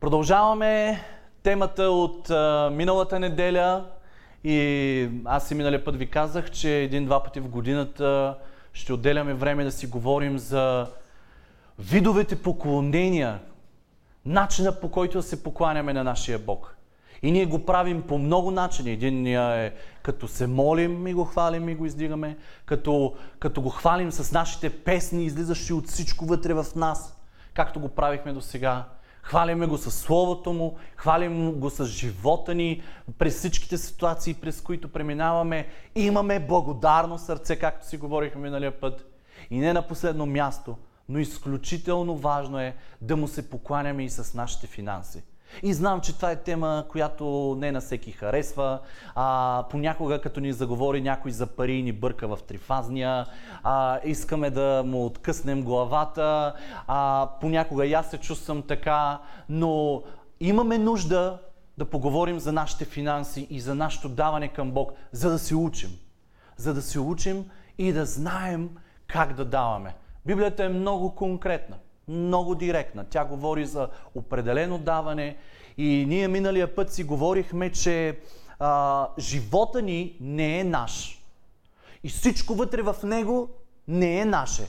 Продължаваме темата от миналата неделя и аз и миналия път ви казах, че един-два пъти в годината ще отделяме време да си говорим за видовете поклонения, начина по който да се покланяме на нашия Бог. И ние го правим по много начини. Единия е като се молим и го хвалим и го издигаме, като го хвалим с нашите песни, излизащи от всичко вътре в нас, както го правихме до сега. Хвалиме го със Словото му, хвалим го с живота ни, през всичките ситуации, през които преминаваме. Имаме благодарно сърце, както си говорихме миналия път. И не на последно място, но изключително важно е да му се покланяме и с нашите финанси. И знам, че това е тема, която не на всеки харесва. Понякога, като ни заговори някой за пари и ни бърка в трифазния, искаме да му откъснем главата, понякога и аз се чувствам така, но имаме нужда да поговорим за нашите финанси и за нашето даване към Бог, за да се учим. За да се учим и да знаем как да даваме. Библията е много конкретна. Много директна. Тя говори за определено даване и ние миналия път си говорихме, че живота ни не е наш. И всичко вътре в него не е наше.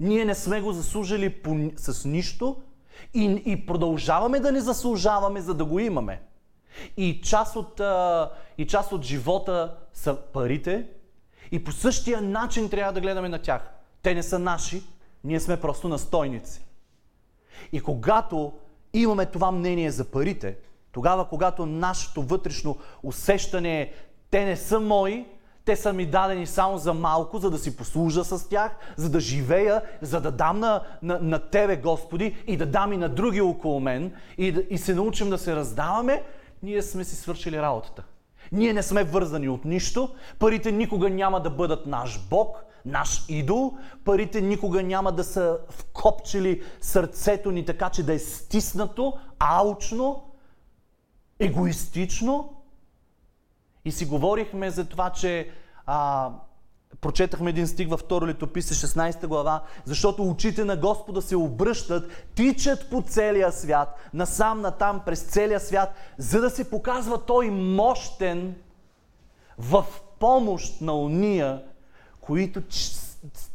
Ние не сме го заслужили с нищо и продължаваме да не заслужаваме, за да го имаме. И част от живота са парите и по същия начин трябва да гледаме на тях. Те не са наши. Ние сме просто настойници. И когато имаме това мнение за парите, тогава, когато нашето вътрешно усещане е, те не са мои, те са ми дадени само за малко, за да си послужа с тях, за да живея, за да дам на Тебе, Господи, и да дам и на други около мен, и се научим да се раздаваме, ние сме си свършили работата. Ние не сме вързани от нищо, парите никога няма да бъдат наш Бог, наш идол, парите никога няма да са вкопчили сърцето ни така, че да е стиснато, алчно, егоистично. И си говорихме за това, че прочетахме един стих във Второ Летописи, 16 глава, защото очите на Господа се обръщат, тичат по целия свят, насам натам през целия свят, за да се показва Той мощен в помощ на уния,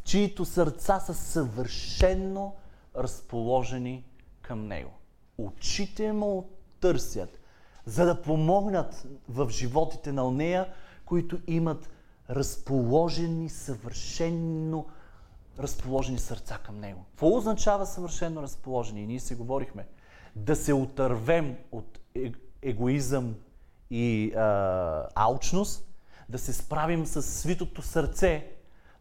чието сърца са съвършено разположени към Него. Очите му търсят, за да помогнат в животите на онея, които имат разположени, съвършено разположени сърца към Него. Какво означава съвършено разположени? И ние си говорихме. Да се отървем от егоизъм и алчност, да се справим с свитото сърце,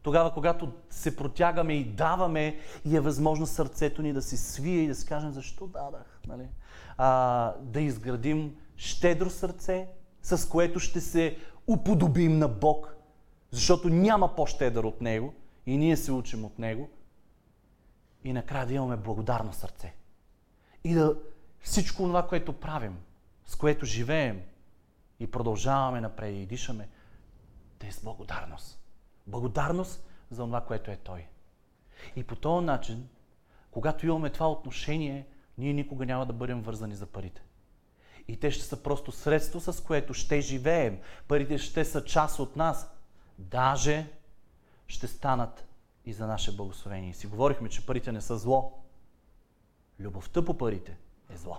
тогава, когато се протягаме и даваме, и е възможно сърцето ни да се свие и да си кажем, защо дадах? Нали? Да изградим щедро сърце, с което ще се уподобим на Бог, защото няма по-щедър от Него и ние се учим от Него. И накрая да имаме благодарно сърце. И да всичко това, което правим, с което живеем и продължаваме напред и дишаме, да е с благодарност. Благодарност за това, което е Той. И по този начин, когато имаме това отношение, ние никога няма да бъдем вързани за парите. И те ще са просто средство, с което ще живеем. Парите ще са част от нас. Даже ще станат и за наше благословение. И си говорихме, че парите не са зло. Любовта по парите е зло.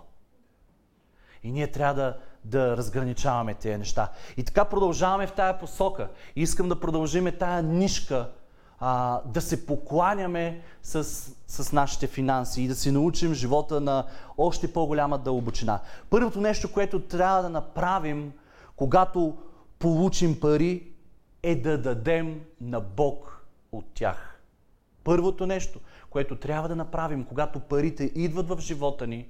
И ние трябва да разграничаваме тези неща. И така продължаваме в тая посока. И искам да продължиме тая нишка, да се покланяме с нашите финанси и да си научим живота на още по-голяма дълбочина. Първото нещо, което трябва да направим, когато получим пари, е да дадем на Бог от тях. Първото нещо, което трябва да направим, когато парите идват в живота ни,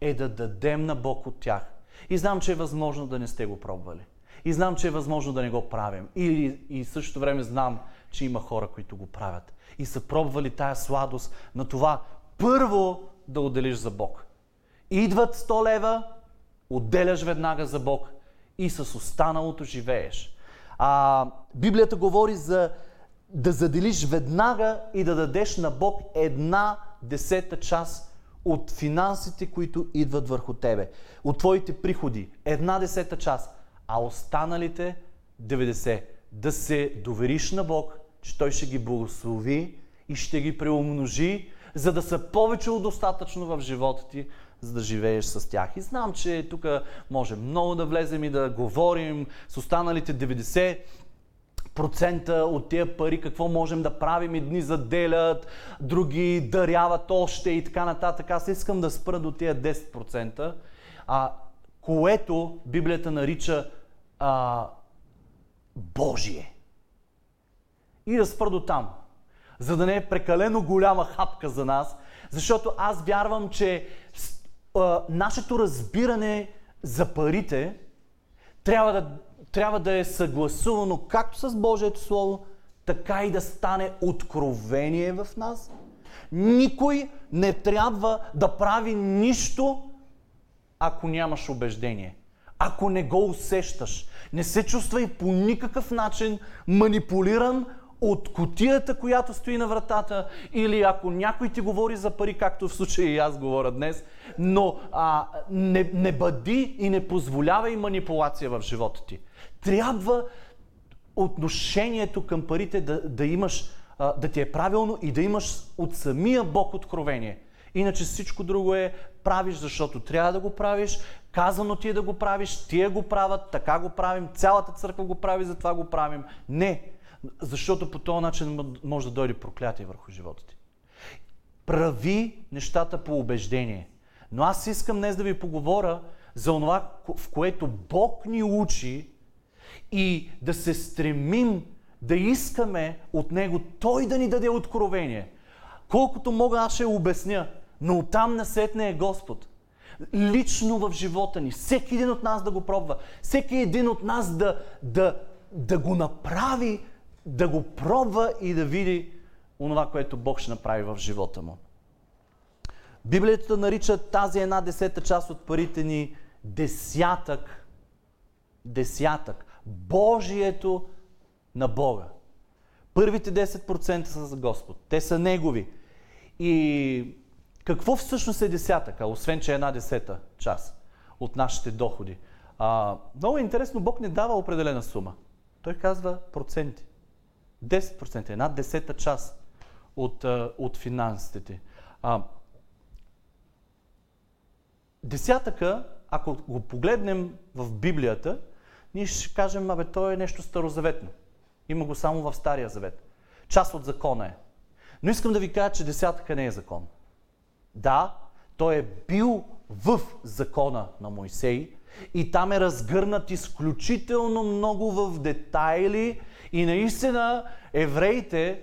е да дадем на Бог от тях. И знам, че е възможно да не сте го пробвали. И знам, че е възможно да не го правим. И в същото време знам, че има хора, които го правят. И са пробвали тая сладост на това първо да отделиш за Бог. Идват 100 лева, отделяш веднага за Бог и с останалото живееш. Библията говори за да заделиш веднага и да дадеш на Бог 1/10 част от финансите, които идват върху тебе. От твоите приходи 1/10 част, а останалите 90. Да се довериш на Бог, че Той ще ги благослови и ще ги преумножи, за да са повече от достатъчно в живота ти, за да живееш с тях. И знам, че тук може много да влезем и да говорим с останалите 90% от тия пари, какво можем да правим. Едни заделят, други даряват още и така нататък. Аз искам да спра до тия 10%, което Библията нарича Божие. И да спра до там, за да не е прекалено голяма хапка за нас, защото аз вярвам, че нашето разбиране за парите трябва да е съгласувано както с Божието Слово, така и да стане откровение в нас. Никой не трябва да прави нищо, ако нямаш убеждение, ако не го усещаш. Не се чувствай по никакъв начин манипулиран от кутията, която стои на вратата, или ако някой ти говори за пари, както в случая и аз говоря днес, но не бъди и не позволявай манипулация в живота ти. Трябва отношението към парите да имаш, да ти е правилно и да имаш от самия Бог откровение. Иначе всичко друго е правиш, защото трябва да го правиш, казано ти е да го правиш, тия го правят, така го правим, цялата църква го прави, затова го правим. Не! Защото по този начин може да дойде проклятие върху живота ти. Прави нещата по убеждение. Но аз искам днес да ви поговоря за това, в което Бог ни учи и да се стремим да искаме от Него Той да ни даде откровение. Колкото мога, аз ще обясня, но оттам насетне е Господ. Лично в живота ни. Всеки един от нас да го пробва. Всеки един от нас да го направи, да го пробва и да види онова, което Бог ще направи в живота му. Библията нарича тази 1/10 част от парите ни десятък. Десятък. Божието на Бога. Първите 10% са за Господ. Те са Негови. И какво всъщност е десятъка, освен че е 1/10 част от нашите доходи? Много е интересно, Бог не дава определена сума. Той казва проценти. 10%, 1/10 част от финансите ти. Десятъка, ако го погледнем в Библията, ние ще кажем, то е нещо старозаветно. Има го само в Стария Завет. Част от закона е. Но искам да ви кажа, че десятъка не е закон. Да, той е бил в закона на Мойсей и там е разгърнат изключително много в детайли и наистина евреите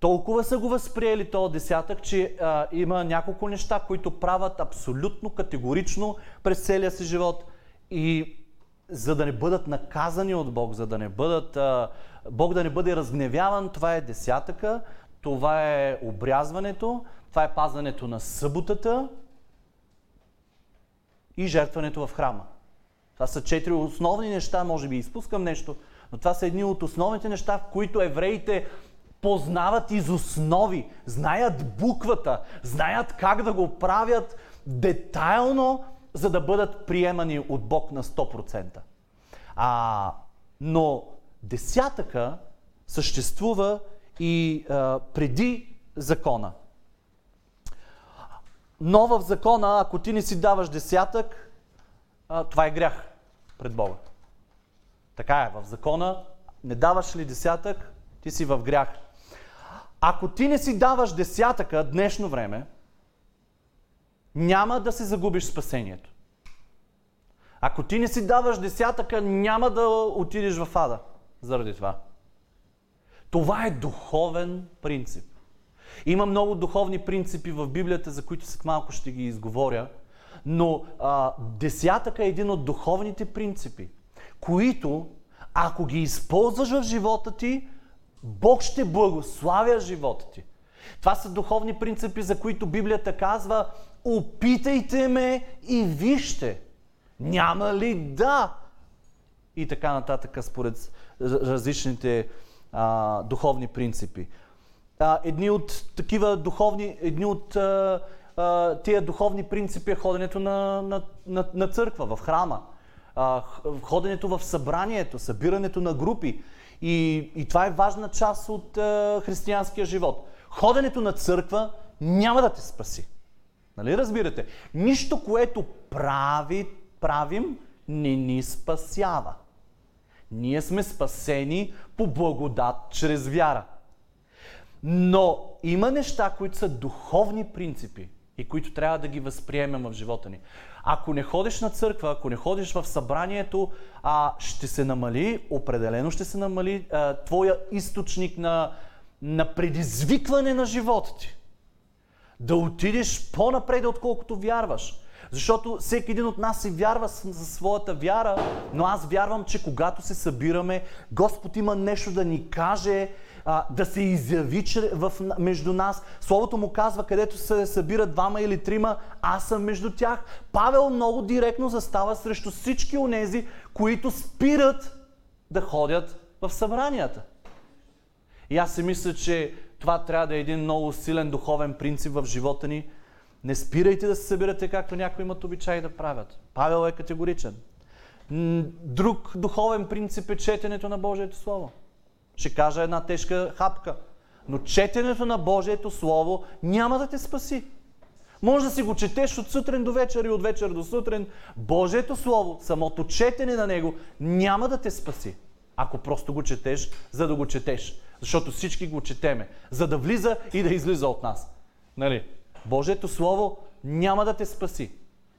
толкова са го възприели този десятък, че има няколко неща, които правят абсолютно категорично през целия си живот и за да не бъдат наказани от Бог, за да не бъдат, Бог да не бъде разгневяван, това е десятъка, това е обрязването, това е пазването на съботата и жертването в храма. Това са 4 основни неща, може би изпускам нещо, но това са едни от основните неща, в които евреите познават из основи, знаят буквата, знаят как да го правят детайлно, за да бъдат приемани от Бог на 100%. Но десятъка съществува и преди закона. Но в закона, ако ти не си даваш десятък, това е грях пред Бога. Така е, в закона не даваш ли десятък, ти си в грях. Ако ти не си даваш десятъка днешно време, няма да си загубиш спасението. Ако ти не си даваш десятъка, няма да отидеш в ада заради това. Това е духовен принцип. Има много духовни принципи в Библията, за които след малко ще ги изговоря, но десятъка е един от духовните принципи, които, ако ги използваш в живота ти, Бог ще благославя живота ти. Това са духовни принципи, за които Библията казва: опитайте ме и вижте, няма ли да? И така нататък според различните духовни принципи. Едни от такива духовни, едни от тия духовни принципи е ходенето на църква, в храма, ходенето в събранието, събирането на групи. И това е важна част от християнския живот. Ходенето на църква няма да те спаси. Нали разбирате? Нищо, което правим, не ни спасява. Ние сме спасени по благодат чрез вяра. Но има неща, които са духовни принципи и които трябва да ги възприемем в живота ни. Ако не ходиш на църква, ако не ходиш в събранието, ще се намали, определено ще се намали твоя източник на предизвикване на живота ти. Да отидеш по-напред, отколкото вярваш. Защото всеки един от нас се вярва със своята вяра, но аз вярвам, че когато се събираме, Господ има нещо да ни каже, да се изяви между нас. Словото му казва, където се събират двама или трима, аз съм между тях. Павел много директно застава срещу всички онези, които спират да ходят в събранията. И аз си мисля, че това трябва да е един много силен духовен принцип в живота ни. Не спирайте да се събирате, както някои имат обичай да правят. Павел е категоричен. Друг духовен принцип е четенето на Божието Слово. Ще кажа една тежка хапка. Но четенето на Божието Слово няма да те спаси. Може да си го четеш от сутрин до вечер и от вечер до сутрин. Божието Слово, самото четене на него, няма да те спаси. Ако просто го четеш, за да го четеш. Защото всички го четеме. За да влиза и да излиза от нас. Нали? Божието Слово няма да те спаси,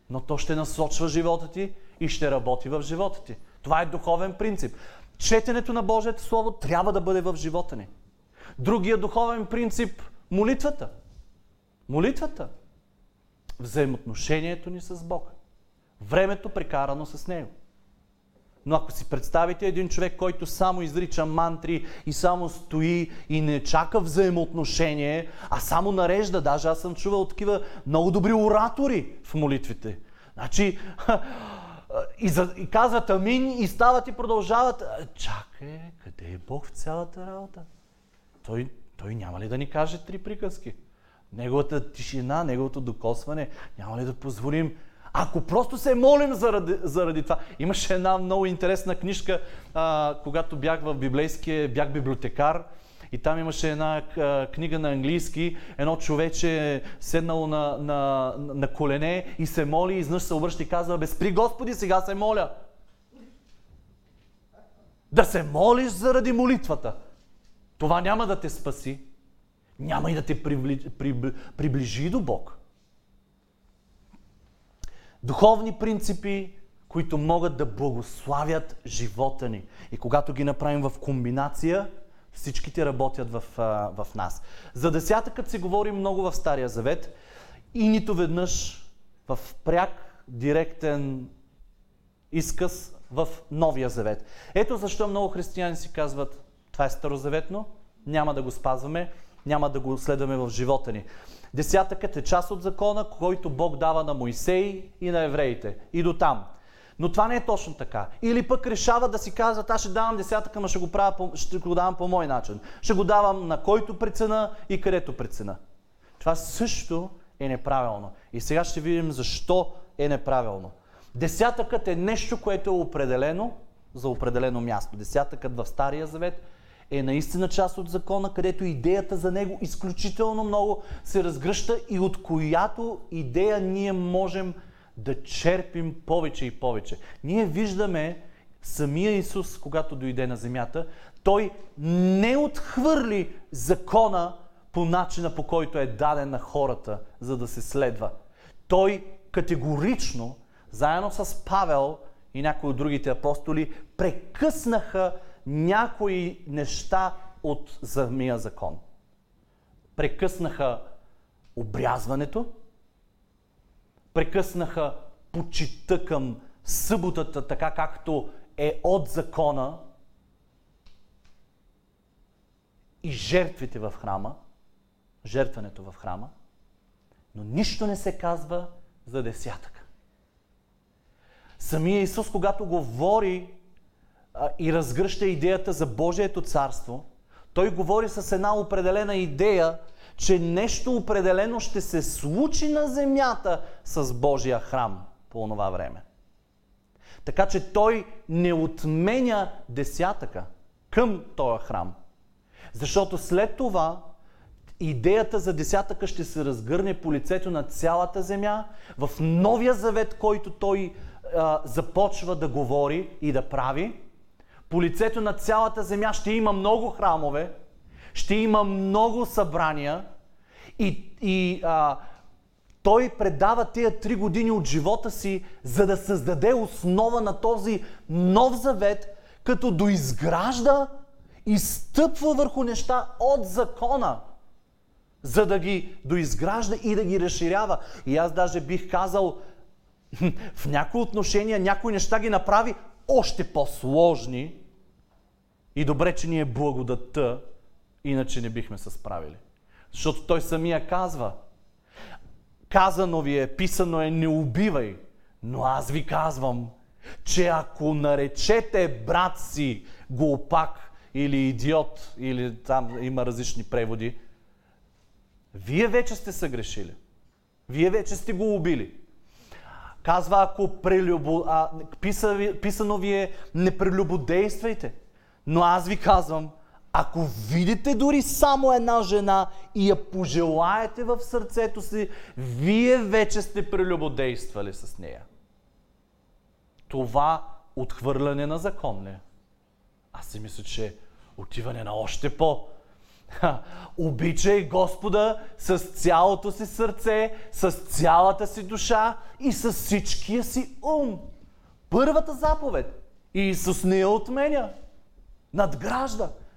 но то ще насочва живота ти и ще работи в живота ти. Това е духовен принцип. Четенето на Божието Слово трябва да бъде в живота ни. Другия духовен принцип – молитвата. Молитвата. Взаимоотношението ни с Бог. Времето прекарано с Него. Но ако си представите един човек, който само изрича мантри и само стои и не чака взаимоотношение, а само нарежда, даже аз съм чувал такива много добри оратори в молитвите. Значи, и казват амин и стават и продължават. Чакай, къде е Бог в цялата работа? Той няма ли да ни каже три приказки? Неговата тишина, неговото докосване, няма ли да позволим? Ако просто се молим заради това. Имаше една много интересна книжка, когато бях в библейския, бях библиотекар и там имаше една книга на английски. Едно човече седнало на колене и се моли, изнъж се обръща и казва: бе, спри, Господи, сега се моля. Да се молиш заради молитвата. Това няма да те спаси. Няма и да те приближи до Бог. Духовни принципи, които могат да благославят живота ни. И когато ги направим в комбинация, всичките работят в нас. За десятъкът се говори много в Стария Завет и нито веднъж в пряк, директен изказ в Новия Завет. Ето защо много християни си казват: това е старозаветно, няма да го спазваме, няма да го следваме в живота ни. Десятъкът е част от закона, който Бог дава на Мойсей и на евреите. И до там. Но това не е точно така. Или пък решава да си казват: аз ще давам десятъка, но ще го давам по мой начин. Ще го давам на който прецена и където прецена. Това също е неправилно. И сега ще видим защо е неправилно. Десятъкът е нещо, което е определено за определено място. Десятъкът в Стария Завет е наистина част от закона, където идеята за него изключително много се разгръща и от която идея ние можем да черпим повече и повече. Ние виждаме самия Исус, когато дойде на земята, той не отхвърли закона по начина, по който е даден на хората, за да се следва. Той категорично, заедно с Павел и някои от другите апостоли, прекъснаха някои неща от самия закон. Прекъснаха обрязването, прекъснаха почита към съботата, така както е от закона, и жертвите в храма, жертването в храма, но нищо не се казва за десятък. Самия Исус, когато говори и разгръща идеята за Божието царство, той говори с една определена идея, че нещо определено ще се случи на земята с Божия храм по онова време. Така че той не отменя десятъка към този храм. Защото след това идеята за десятъка ще се разгърне по лицето на цялата земя в новия завет, който той започва да говори и да прави. По лицето на цялата земя ще има много храмове, ще има много събрания и той предава тия 3 години от живота си, за да създаде основа на този нов завет, като доизгражда и стъпва върху неща от закона, за да ги доизгражда и да ги разширява. И аз даже бих казал, в някои отношения някои неща ги направи още по-сложни и добре, че ни е благодатта, иначе не бихме се справили. Защото той самия казва: казано ви е, писано е, не убивай, но аз ви казвам, че ако наречете брат си глупак или идиот, или там има различни преводи, вие вече сте съгрешили. Вие вече сте го убили. Казва, ако писано ви е, не прелюбодействайте, но аз ви казвам, ако видите дори само една жена и я пожелаете в сърцето си, вие вече сте прелюбодействали с нея. Това отхвърляне на закон ли? Аз си мисля, че отиване на още по... Обичай Господа с цялото си сърце, с цялата си душа и с всичкия си ум. Първата заповед. И Исус не я отменя.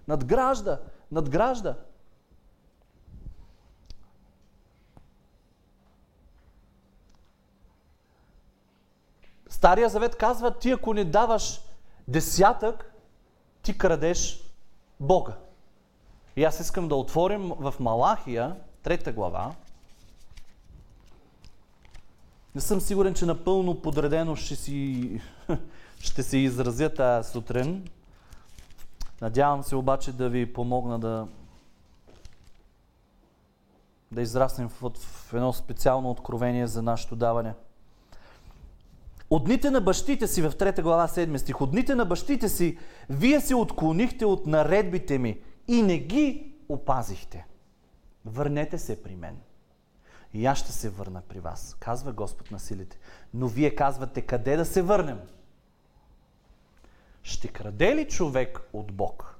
Надгражда. Стария завет казва, ти ако не даваш десятък, ти крадеш Бога. И аз искам да отворим в Малахия, 3 глава. Не съм сигурен, че напълно подредено ще се изразя тази сутрин. Надявам се обаче да ви помогна да израснем в едно специално откровение за нашето даване. От дните на бащите си, в 3 глава 7 стих, от дните на бащите си, вие се отклонихте от наредбите ми и не ги опазихте. Върнете се при мен и аз ще се върна при вас, казва Господ на силите. Но вие казвате, къде да се върнем? Ще краде ли човек от Бог?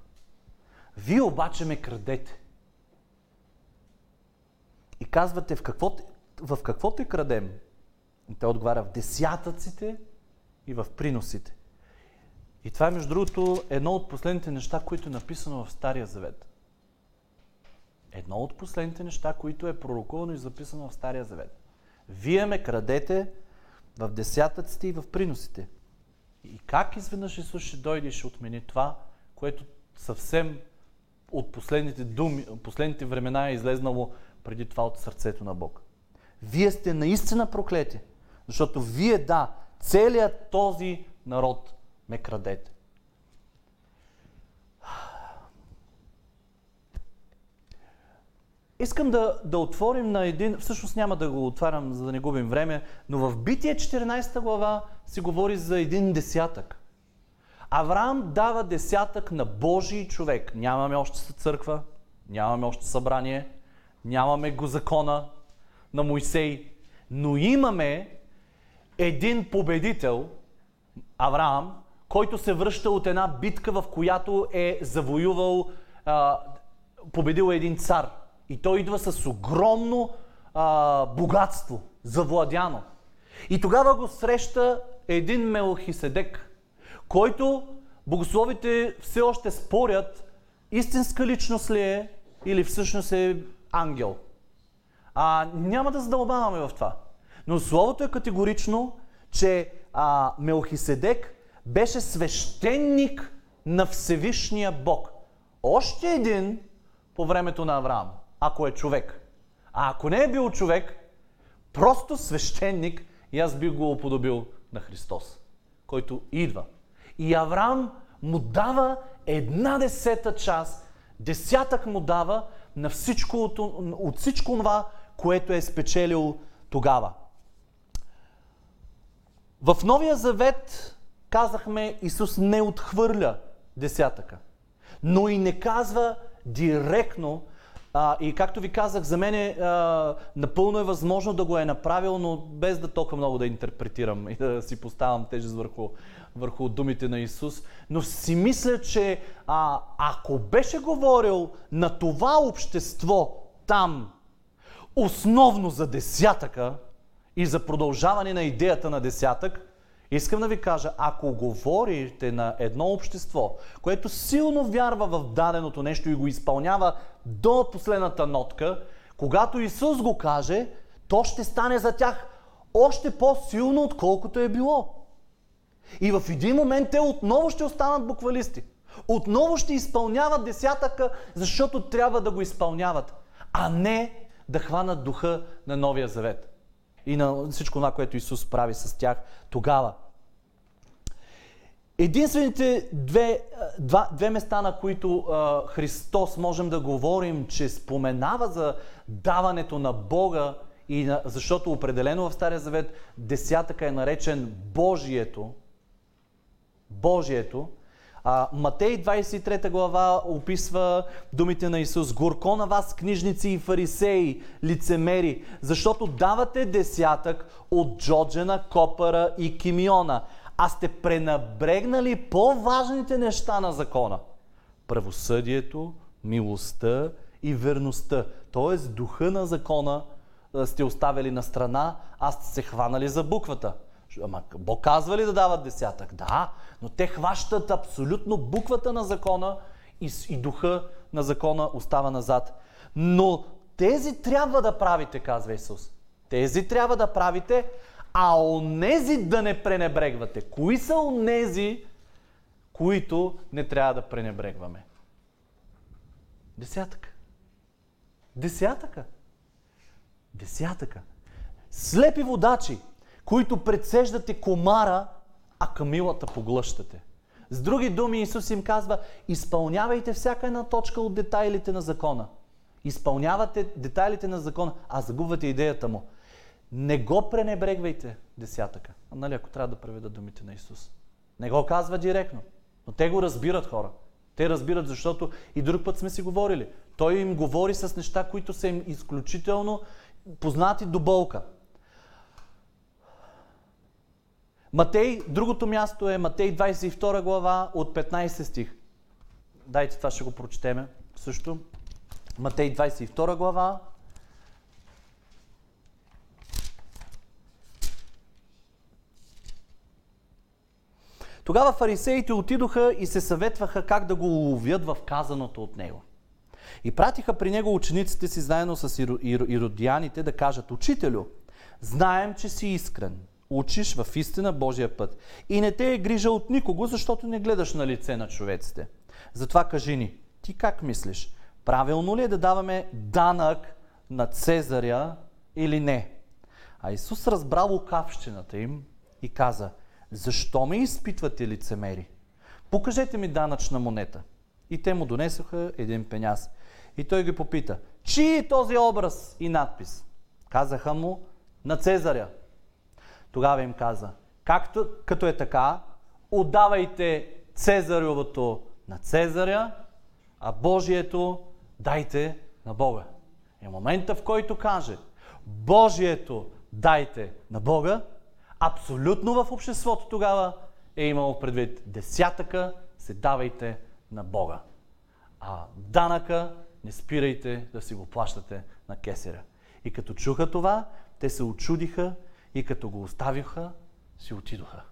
Вие обаче ме крадете. И казвате, в какво те крадем? И те отговаря, в десятъците и в приносите. И това е, между другото, едно от последните неща, които е написано в Стария Завет. Едно от последните неща, които е пророкувано и записано в Стария Завет. Вие ме крадете в десятъците и в приносите. И как изведнъж Исус ще дойде и ще отмени това, което съвсем от последните времена е излезнало преди това от сърцето на Бог. Вие сте наистина проклети, защото вие, целият този народ ме крадете. Искам да отворим на един... Всъщност няма да го отварям, за да не губим време, но в Битие 14 глава се говори за един десятък. Авраам дава десятък на Божий човек. Нямаме още църква, нямаме още събрание, нямаме го закона на Мойсей, но имаме един победител, Авраам, който се връща от една битка, в която е завоювал, победил един цар. И той идва с огромно богатство, завладяно. И тогава го среща един Мелхиседек, който богословите все още спорят, истинска личност ли е или всъщност е ангел. Няма да задълбаваме в това. Но словото е категорично, че Мелхиседек беше свещеник на Всевишния Бог. Още един по времето на Авраам, ако е човек. А ако не е бил човек, просто свещеник, и аз би го уподобил на Христос, който идва. И Авраам му дава 1/10 част, десятък му дава на всичко от всичко това, което е спечелил тогава. В Новия Завет, казахме, Исус не отхвърля десятъка, но и не казва директно, и както ви казах, за мен напълно е възможно да го е направил, но без да толкова много да интерпретирам и да си поставям тежест върху думите на Исус. Но си мисля, че ако беше говорил на това общество там, основно за десятъка и за продължаване на идеята на десятък, искам да ви кажа, ако говорите на едно общество, което силно вярва в даденото нещо и го изпълнява до последната нотка, когато Исус го каже, то ще стане за тях още по-силно, отколкото е било. И в един момент те отново ще останат буквалисти. Отново ще изпълняват десятъка, защото трябва да го изпълняват, а не да хванат духа на Новия Завет и на всичко това, което Исус прави с тях тогава. Единствените две места, на които Христос можем да говорим, че споменава за даването на Бога, защото определено в Стария Завет десятъка е наречен Божието. Матей 23 глава описва думите на Исус: горко на вас, книжници и фарисеи, лицемери, защото давате десятък от джоджена, копъра и кимиона, а сте пренебрегнали по-важните неща на закона – правосъдието, милостта и верността. Тоест духа на закона сте оставили на страна, а сте се хванали за буквата. Ама Бог казва ли да дават десятък? Да, но те хващат абсолютно буквата на закона и духа на закона остава назад. Но тези трябва да правите, казва Исус. Тези трябва да правите, а онези да не пренебрегвате. Кои са онези, които не трябва да пренебрегваме? Десятъка. Слепи водачи, които предсеждате комара, а камилата поглъщате. С други думи, Исус им казва: изпълнявайте всяка една точка от детайлите на закона. Изпълнявате детайлите на закона, а загубвате идеята му. Не го пренебрегвайте десятъка. Ако трябва да преведа думите на Исус. Не го казва директно, но те го разбират хора. Те разбират, защото и друг път сме си говорили. Той им говори с неща, които са им изключително познати до болка. Другото място е Матей 22 глава от 15 стих. Дайте, това ще го прочетеме също. Матей 22 глава. Тогава фарисеите отидоха и се съветваха как да го уловят в казаното от него. И пратиха при него учениците си заедно с иродияните да кажат: Учителю, знаем, че си искрен, учиш в истина Божия път и не те е грижа от никого, защото не гледаш на лице на човеците. Затова кажи ни, ти как мислиш, правилно ли е да даваме данък на Цезаря или не? А Исус разбра лукавщината им и каза: защо ме изпитвате, лицемери? Покажете ми данъчна монета. И те му донесоха един пеняз. И той ги попита: чий е този образ и надпис? Казаха му: на Цезаря. Тогава им каза: като е така, отдавайте Цезаревото на Цезаря, а Божието дайте на Бога. И в момента, в който каже Божието дайте на Бога, абсолютно в обществото тогава е имало предвид: десятъка се давайте на Бога, а данъка не спирайте да си го плащате на кесаря. И като чуха това, те се очудиха и като го оставиха, си отидоха.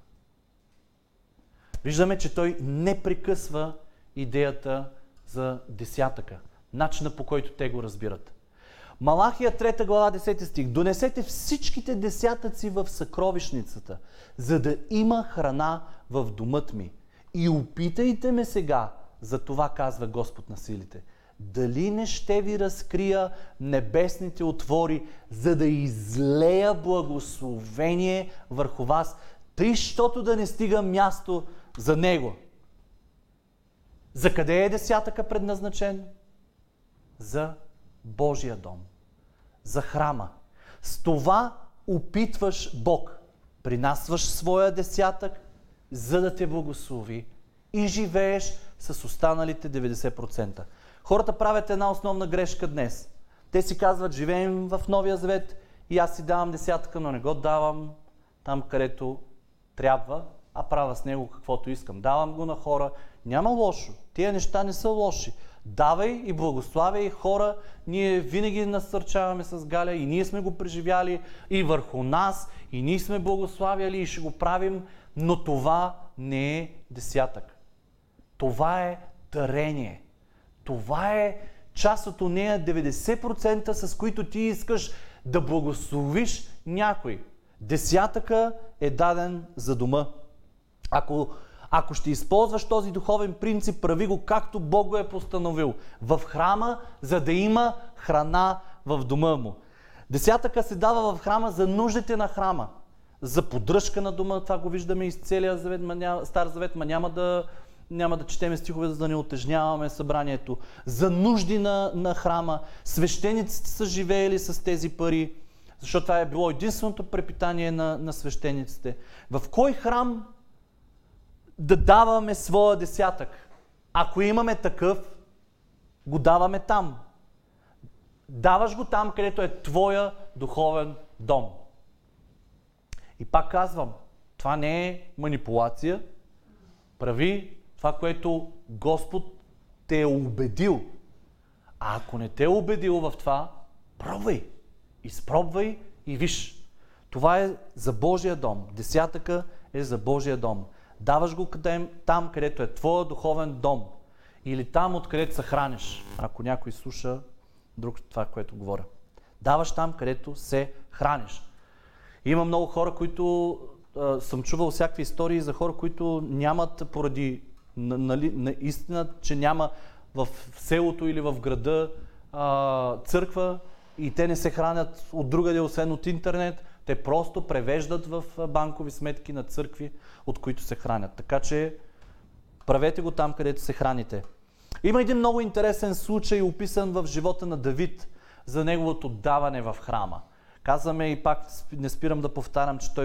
Виждаме, че той не прекъсва идеята за десятъка, начина, по който те го разбират. Малахия 3 глава 10 стих: донесете всичките десятъци в съкровищницата, за да има храна в домът ми. И опитайте ме сега, за това казва Господ на силите, дали не ще ви разкрия небесните отвори, за да излея благословение върху вас, тъй щото да не стига място за него. За къде е десятъка предназначен? За Божия дом, за храма. С това опитваш Бог. Принасваш своя десятък, за да те благослови и живееш с останалите 90%. Хората правят една основна грешка днес. Те си казват, живеем в Новия Завет и аз си давам десятъка, но не го давам там, където трябва, а правя с него каквото искам. Давам го на хора. Няма лошо. Тия неща не са лоши. Давай и благославяй хора. Ние винаги насърчаваме с Галя и ние сме го преживяли и върху нас, и ние сме благославяли и ще го правим, но това не е десятък. Това е дарение. Това е част от нея 90%, с които ти искаш да благословиш някой. Десятъка е даден за дома. Ако ще използваш този духовен принцип, прави го както Бог го е постановил. В храма, за да има храна в дома му. Десятъка се дава в храма за нуждите на храма. За поддръжка на дома. Това го виждаме из целия завет, Стар Завет, ма няма да четеме стихове, за да не утежняваме събранието. За нужди на храма. Свещениците са живеели с тези пари, защото това е било единственото препитание на свещениците. В кой храм да даваме своя десятък? Ако имаме такъв, го даваме там. Даваш го там, където е твоя духовен дом. И пак казвам, това не е манипулация. Прави това, което Господ те е убедил. А ако не те е убедил в това, пробвай. Изпробвай и виж. Това е за Божия дом. Десятъка е за Божия дом. Даваш го там, където е твоя духовен дом. Или там, откъдето се храниш. Ако някой слуша друг това, което говоря. Даваш там, където се храниш. Има много хора, които съм чувал всякакви истории за хора, които нямат поради наистина, че няма в селото или в града църква и те не се хранят от другаде, освен от интернет. Те просто превеждат в банкови сметки на църкви, от които се хранят. Така че правете го там, където се храните. Има един много интересен случай, описан в живота на Давид, за неговото даване в храма. Казваме и пак не спирам да повтарям, че той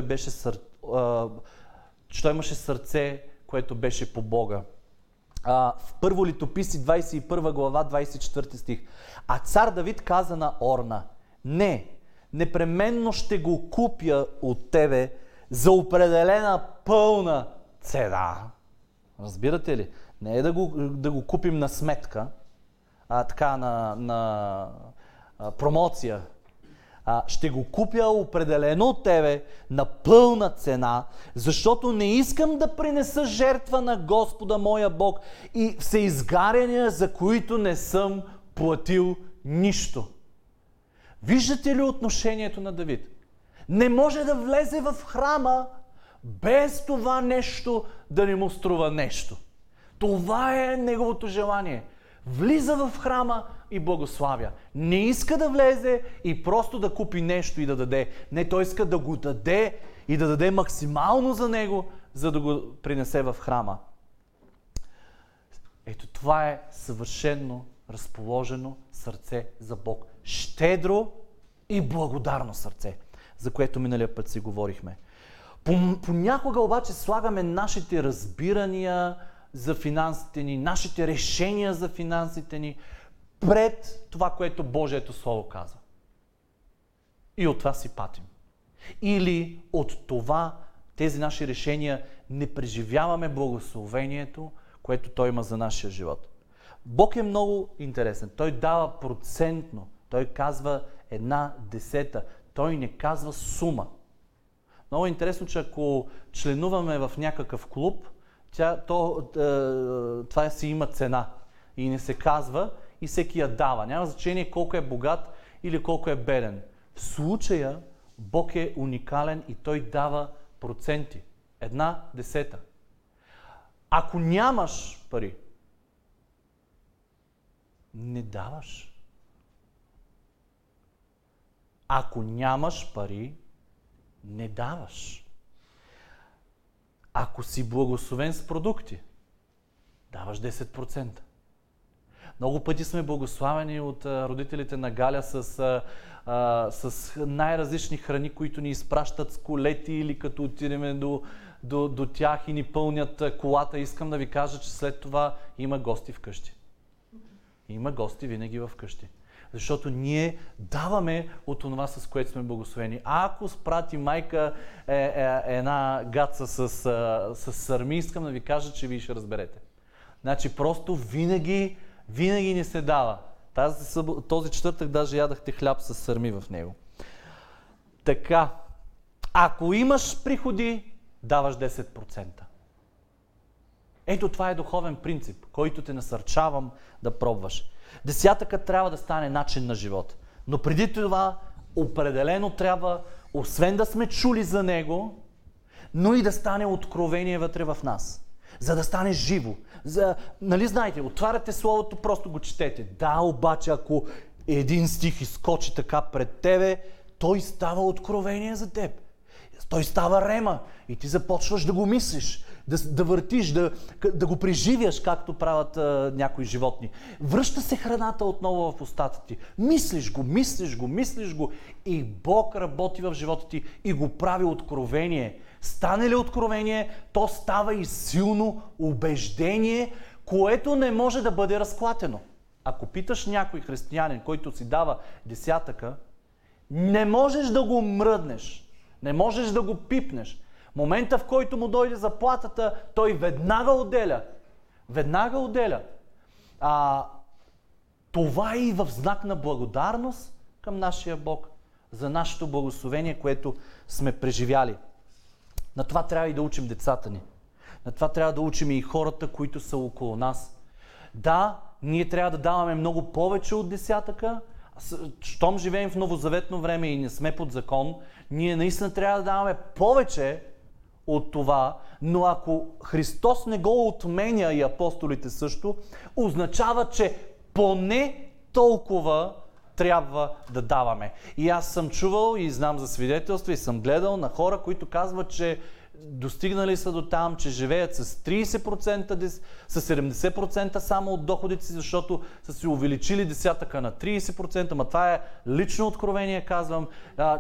имаше сърце, което беше по Бога. В Първо Летописи 21 глава 24 стих. А цар Давид каза на Орна: не, непременно ще го купя от тебе за определена пълна цена. Разбирате ли? Не е да го купим на сметка, а така на промоция. Ще го купя определено от тебе на пълна цена, защото не искам да принеса жертва на Господа моя Бог и всеизгаряния, за които не съм платил нищо. Виждате ли отношението на Давид? Не може да влезе в храма без това нещо да не му струва нещо. Това е неговото желание. Влиза в храма и благославя. Не иска да влезе и просто да купи нещо и да даде. Не, той иска да го даде и да даде максимално за него, за да го принесе в храма. Ето това е съвършено разположено сърце за Бог. Щедро и благодарно сърце, за което миналия път си говорихме. Понякога обаче слагаме нашите разбирания за финансите ни, нашите решения за финансите ни пред това, което Божието Слово казва. И от това си патим. Или от това тези наши решения не преживяваме благословението, което Той има за нашия живот. Бог е много интересен. Той дава процентно. Той казва 1/10. Той не казва сума. Много е интересно, че ако членуваме в някакъв клуб, това си има цена и не се казва и всеки я дава. Няма значение колко е богат или колко е беден. В случая Бог е уникален и Той дава проценти. 1/10. Ако нямаш пари, не даваш. Ако нямаш пари, не даваш. Ако си благословен с продукти, даваш 10%. Много пъти сме благославени от родителите на Галя с най-различни храни, които ни изпращат с колети или като отидем до тях и ни пълнят колата. Искам да ви кажа, че след това има гости вкъщи. Има гости винаги вкъщи. Защото ние даваме от това, с което сме благословени. А ако спрати майка една гадца с сърми, искам да ви кажа, че вие ще разберете. Значи просто винаги ни се дава. Този четвъртък даже ядахте хляб с сърми в него. Така, ако имаш приходи, даваш 10%. Ето това е духовен принцип, който те насърчавам да пробваш. Десятъкът трябва да стане начин на живот. Но преди това определено трябва, освен да сме чули за него, но и да стане откровение вътре в нас. За да стане живо. Нали знаете, отваряте словото, просто го четете. Да, обаче ако един стих изскочи така пред тебе, той става откровение за теб. Той става рема и ти започваш да го мислиш, да въртиш, да го преживяш, както правят някои животни. Връща се храната отново в устата ти. Мислиш го и Бог работи в живота ти и го прави откровение. Стане ли откровение, то става и силно убеждение, което не може да бъде разклатено. Ако питаш някой християнин, който си дава десятъка, не можеш да го мръднеш. Не можеш да го пипнеш. Момента, в който му дойде заплатата, той веднага отделя. Това е и в знак на благодарност към нашия Бог за нашето благословение, което сме преживяли. На това трябва и да учим децата ни. На това трябва да учим и хората, които са около нас. Да, ние трябва да даваме много повече от десятъка. Щом живеем в новозаветно време и не сме под закон, ние наистина трябва да даваме повече от това, но ако Христос не го отменя и апостолите също, означава, че поне толкова трябва да даваме. И аз съм чувал и знам за свидетелства и съм гледал на хора, които казват, че достигнали са до там, че живеят с 30%, с 70% само от доходите си, защото са се увеличили десятъка на 30%, ама това е лично откровение, казвам.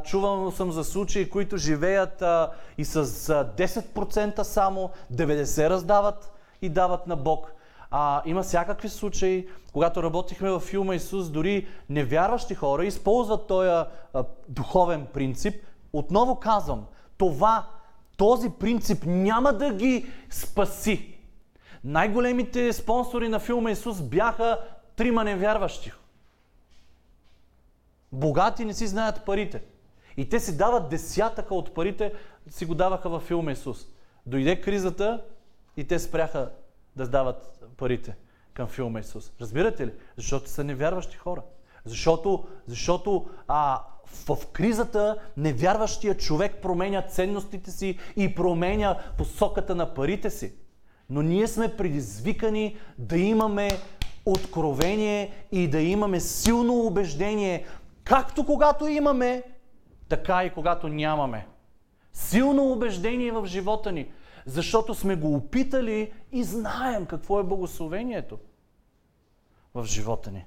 Чувал съм за случаи, които живеят и с 10% само, 90% раздават и дават на Бог. Има всякакви случаи. Когато работихме във филма Исус, дори невярващи хора използват този духовен принцип. Отново казвам, този принцип няма да ги спаси. Най-големите спонсори на филма Исус бяха 3 невярващи. Богати не си знаят парите. И те си дават десятъка от парите, си го даваха във филма Исус. Дойде кризата и те спряха да дават парите към филма Исус. Разбирате ли? Защото са невярващи хора. Защото в кризата невярващия човек променя ценностите си и променя посоката на парите си. Но ние сме предизвикани да имаме откровение и да имаме силно убеждение, както когато имаме, така и когато нямаме. Силно убеждение в живота ни, защото сме го опитали и знаем какво е благословението в живота ни.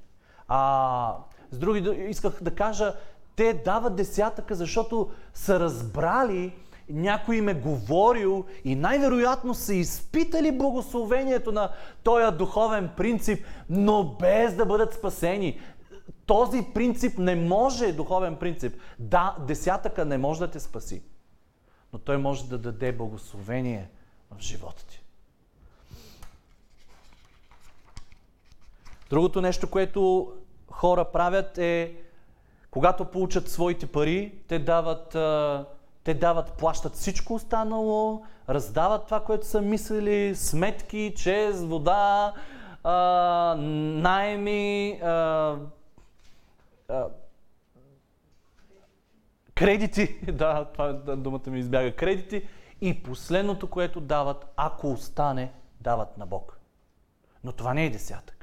С други исках да кажа, те дават десятъка, защото са разбрали, някой им е говорил и най-вероятно са изпитали благословението на този духовен принцип, но без да бъдат спасени. Този принцип не може, духовен принцип. Да, десятъка не може да те спаси, но той може да даде благословение в живота ти. Другото нещо, което хора правят е, когато получат своите пари, те дават, плащат всичко останало, раздават това, което са мислили, сметки, чест, вода, наеми, кредити, да, това думата ми избяга, кредити, и последното, което дават, ако остане, дават на Бог. Но това не е десятък.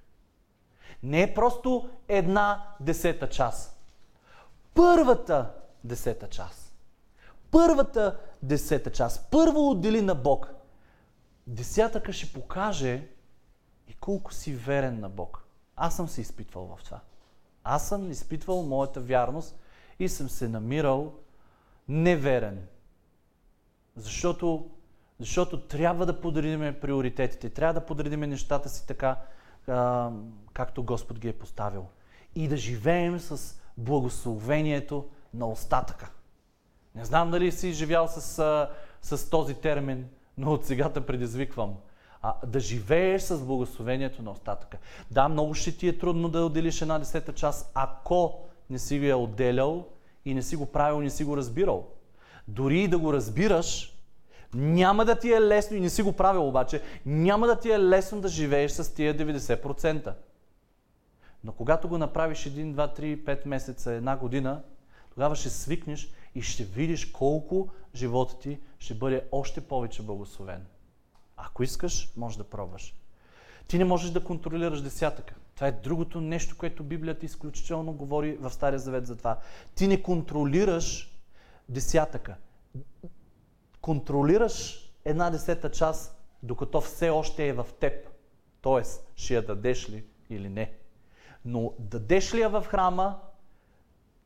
Не е просто 1/10 част. Първата десета част. Първо отдели на Бог. Десятъка ще покаже и колко си верен на Бог. Аз съм се изпитвал в това. Аз съм изпитвал моята вярност и съм се намирал неверен. Защото трябва да подредим приоритетите, трябва да подредим нещата си така, както Господ ги е поставил. И да живеем с благословението на остатъка. Не знам дали си живял с този термин, но от сега те предизвиквам. Да живееш с благословението на остатъка. Да, много ще ти е трудно да отделиш една десета част, ако не си го я отделял и не си го правил, не си го разбирал. Дори и да го разбираш, няма да ти е лесно, и не си го правил обаче, няма да ти е лесно да живееш с тия 90%. Но когато го направиш 1, 2, 3, 5 месеца, една година, тогава ще свикнеш и ще видиш колко живота ти ще бъде още повече благословен. Ако искаш, можеш да пробваш. Ти не можеш да контролираш десятъка. Това е другото нещо, което Библията изключително говори в Стария Завет за това. Ти не контролираш десятъка. Контролираш една десета част, докато все още е в теб. Тоест, ще я дадеш ли или не. Но дадеш ли я в храма,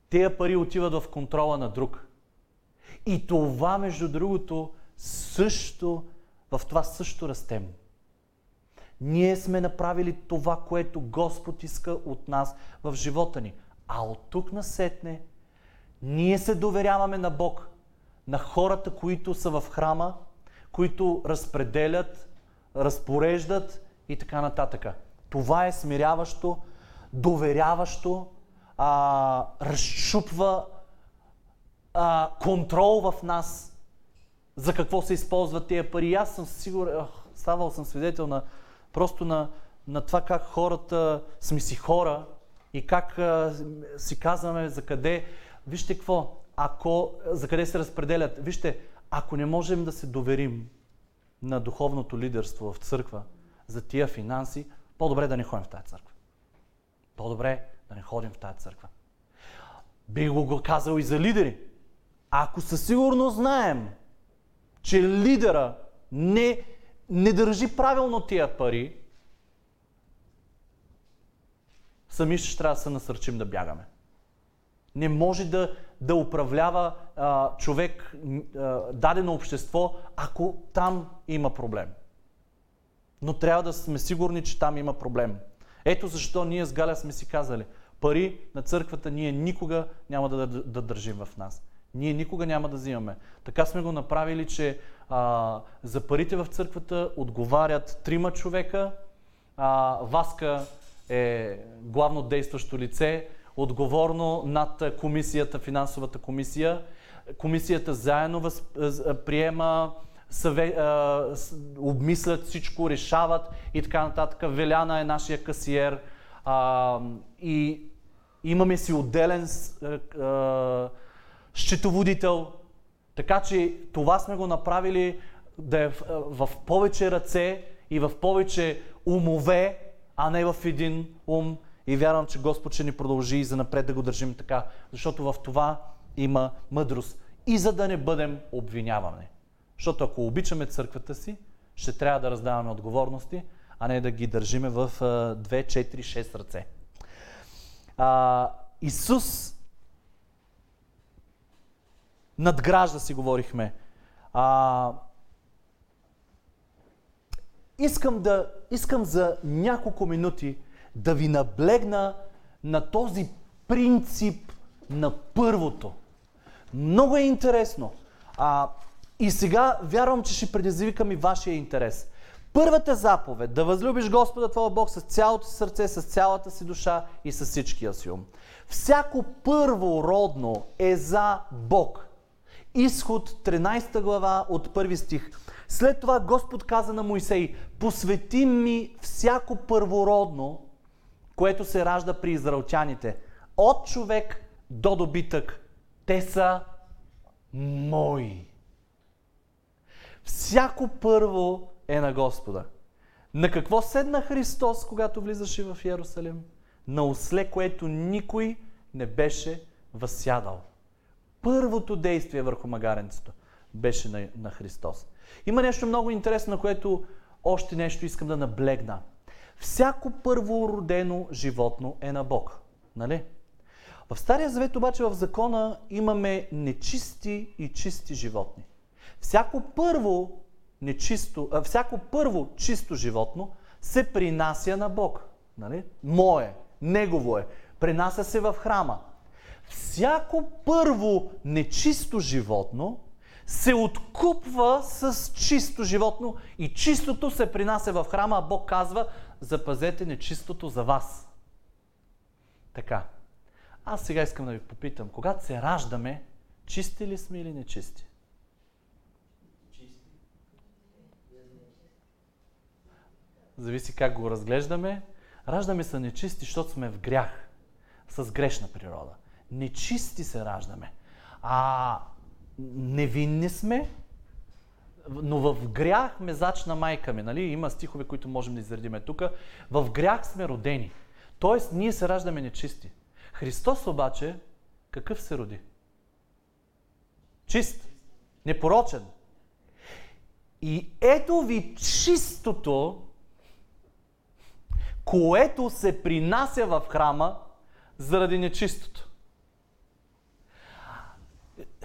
тези пари отиват в контрола на друг. И това, между другото, в това също растем. Ние сме направили това, което Господ иска от нас в живота ни. А от тук насетне, ние се доверяваме на Бог, на хората, които са в храма, които разпределят, разпореждат и така нататък. Това е смиряващо, доверяващо, разчупва контрол в нас за какво се използват тези пари. Аз съм сигурен, ставал съм свидетел на това как хората сме си хора и как си казваме за къде. Вижте какво, за къде се разпределят. Вижте, ако не можем да се доверим на духовното лидерство в църква за тия финанси, по-добре да не ходим в тази църква. По-добре да не ходим в тази църква. Бих го казал и за лидери. Ако със сигурност знаем, че лидера не държи правилно тия пари, сами ще трябва да се насърчим да бягаме. Не може да управлява човек дадено общество, ако там има проблем. Но трябва да сме сигурни, че там има проблем. Ето защо ние с Галя сме си казали, пари на църквата ние никога няма да държим в нас. Ние никога няма да взимаме. Така сме го направили, че за парите в църквата отговарят 3 човека. Васка е главно действащо лице, отговорно над комисията, финансовата комисия. Комисията заедно приема, обмислят всичко, решават и така нататък. Веляна е нашия касиер и имаме си отделен счетоводител. Така че това сме го направили да е в повече ръце и в повече умове, а не в един ум. И вярвам, че Господ ще ни продължи и занапред да го държим така, защото в това има мъдрост. И за да не бъдем обвинявани. Защото ако обичаме църквата си, ще трябва да раздаваме отговорности, а не да ги държиме в 2, 4, 6 ръце. Исус надгражда, си говорихме. Искам за няколко минути да ви наблегна на този принцип на първото. Много е интересно. И сега вярвам, че ще предизвикам и вашия интерес. Първата заповед, да възлюбиш Господа твоя Бог с цялото си сърце, с цялата си душа и с всичкия си ум. Всяко първородно е за Бог. Изход 13 глава от 1 стих. След това Господ каза на Мойсей, посвети ми всяко първородно, което се ражда при израелтяните. От човек до добитък, те са мои. Всяко първо е на Господа. На какво седна Христос, когато влизаше в Йерусалим? На осле, което никой не беше възсядал. Първото действие върху магаренцето беше на Христос. Има нещо много интересно, на което още нещо искам да наблегна. всяко първородено животно е на Бог. Нали? В Стария завет обаче в закона имаме нечисти и чисти животни. Всяко първо чисто животно се принася на Бог. Нали? Мое, негово е. Принася се в храма. Всяко първо нечисто животно се откупва с чисто животно и чистото се принася в храма, а Бог казва: запазете нечистото за вас. Така. Аз сега искам да ви попитам, когато се раждаме, чисти ли сме или нечисти? Чисти. Зависи как го разглеждаме. Раждаме се нечисти, защото сме в грях, с грешна природа. Нечисти се раждаме. А невинни сме, но в грях мезачна майка ми. Нали? Има стихове, които можем да изредиме тук. В грях сме родени. Тоест, ние се раждаме нечисти. Христос обаче, какъв се роди? Чист, непорочен. И ето ви чистото, което се принася в храма заради нечистото.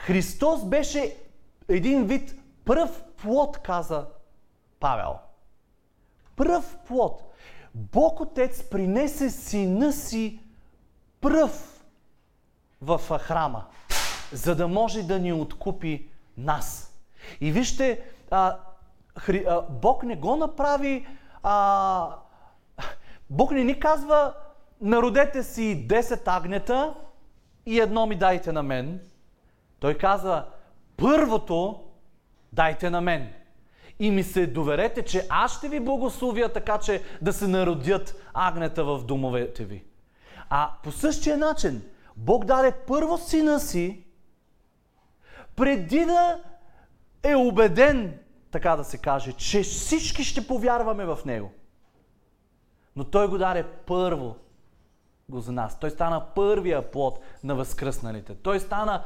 Христос беше един вид пръв плод, каза Павел. Пръв плод. Бог Отец принесе сина си пръв в храма, за да може да ни откупи нас. И вижте, Бог не го направи, Бог не ни казва: народете си 10 агнета и едно ми дайте на мен. Той казва: първото дайте на мен и ми се доверете, че аз ще ви благословя, така че да се народят агнета в домовете ви. А по същия начин Бог даде първо сина си, преди да е убеден, така да се каже, че всички ще повярваме в него. Но той го даде първо го за нас. Той стана първия плод на възкръсналите. Той стана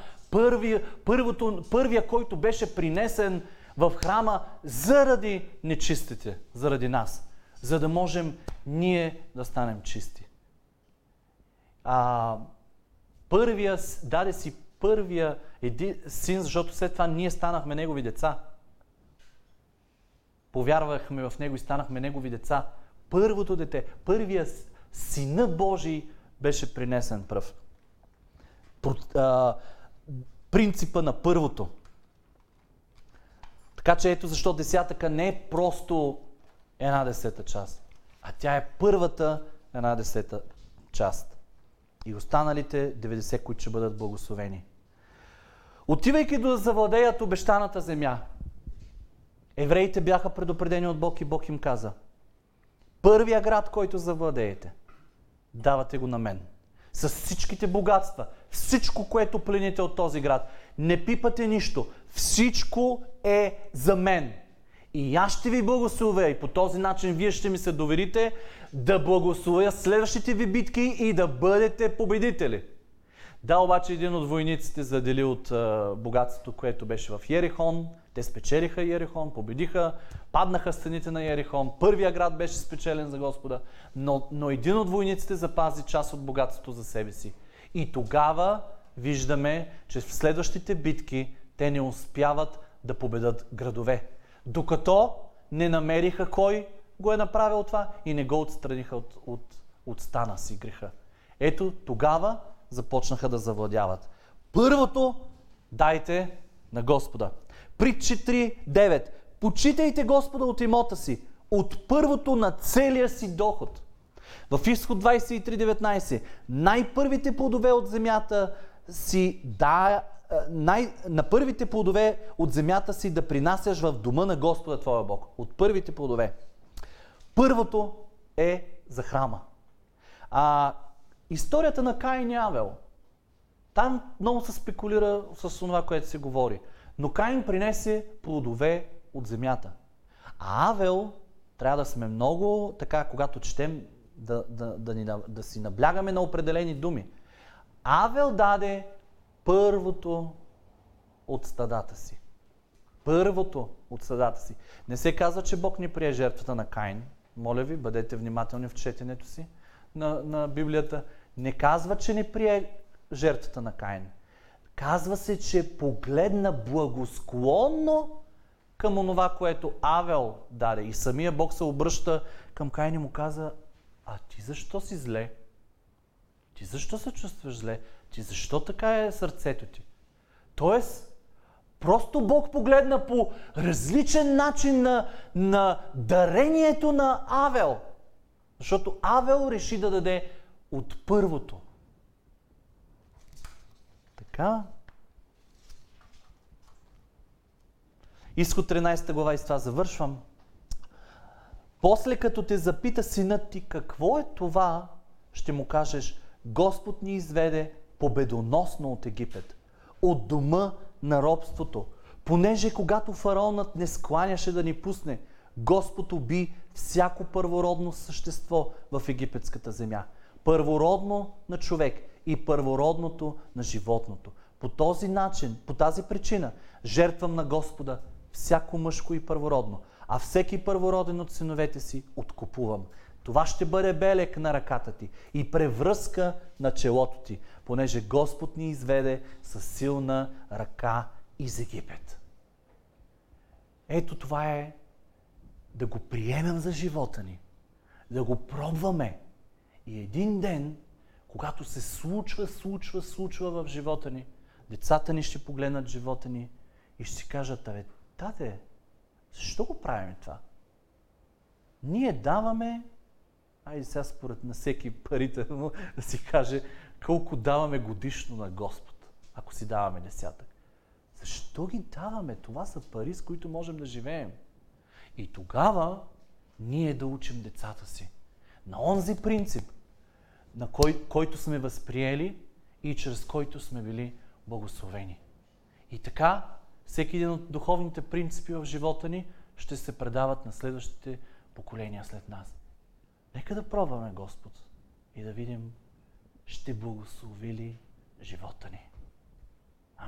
първия, който беше принесен в храма заради нечистите, заради нас, за да можем ние да станем чисти. Даде си първия син, защото след това ние станахме негови деца. Повярвахме в него и станахме негови деца. Първото дете, първия сина Божий беше принесен пръв. Принципа на първото. Така че ето защо десятъка не е просто една десета част, а тя е първата една десета част. И останалите 90, които ще бъдат благословени. Отивайки да завладеят обещаната земя, евреите бяха предупредени от Бог и Бог им каза: първия град, който завладеете, давате го на мен. С всичките богатства, всичко, което плените от този град, не пипате нищо. Всичко е за мен. И аз ще ви благословя и по този начин вие ще ми се доверите да благословя следващите ви битки и да бъдете победители. Да, обаче един от войниците задели от богатството, което беше в Ерихон. Те спечелиха Ерихон, победиха, паднаха стените на Ерихон. Първия град беше спечелен за Господа, но един от войниците запази част от богатството за себе си. И тогава виждаме, че в следващите битки те не успяват да победат градове, докато не намериха кой го е направил това и не го отстраниха от стана си греха. Ето тогава започнаха да завладяват. Първото дайте на Господа. Притчи 3:9. Почитайте Господа от имота си, от първото на целия си доход. В Изход 23:19. Най-първите плодове от земята си на първите плодове от земята си да принасяш в дома на Господа твоя Бог. От първите плодове. Първото е за храма. Историята на Каин и Авел. Там много се спекулира с това, което се говори. Но Каин принесе плодове от земята. А Авел, трябва да сме много, така когато четем, да си наблягаме на определени думи. Авел даде първото от стадата си. Първото от стадата си. Не се казва, че Бог не прие жертвата на Каин, Моля ви, бъдете внимателни в четенето си на Библията. Не казва, че не прие жертвата на Каин. Казва се, че погледна благосклонно към онова, което Авел даде. И самия Бог се обръща към Каин и му каза: а ти защо си зле? Ти защо се чувстваш зле? Ти защо така е сърцето ти? Тоест, просто Бог погледна по различен начин на дарението на Авел. Защото Авел реши да даде от първото. Така. Изход 13 глава, и с това завършвам. После като те запита синът ти какво е това, ще му кажеш: Господ ни изведе победоносно от Египет, от дома на робството, понеже когато фараонът не скланяше да ни пусне, Господ уби всяко първородно същество в египетската земя, първородно на човек и първородното на животното. По този начин, по тази причина, жертвам на Господа всяко мъжко и първородно, а всеки първороден от синовете си откупувам. Това ще бъде белег на ръката ти и превръзка на челото ти, понеже Господ ни изведе със силна ръка из Египет. Ето това е да го приемем за живота ни, да го пробваме. И един ден, когато се случва в живота ни, децата ни ще погледнат живота ни и ще си кажат: абе, тате, защо го правим това? Ние даваме, айде сега според на всеки парите му да си каже колко даваме годишно на Господ, ако си даваме десятък. Защо ги даваме? Това са пари, с които можем да живеем. И тогава ние да учим децата си на онзи принцип, на който сме възприели и чрез който сме били благословени. И така, всеки един от духовните принципи в живота ни ще се предават на следващите поколения след нас. Нека да пробваме Господ и да видим, ще благослови ли живота ни.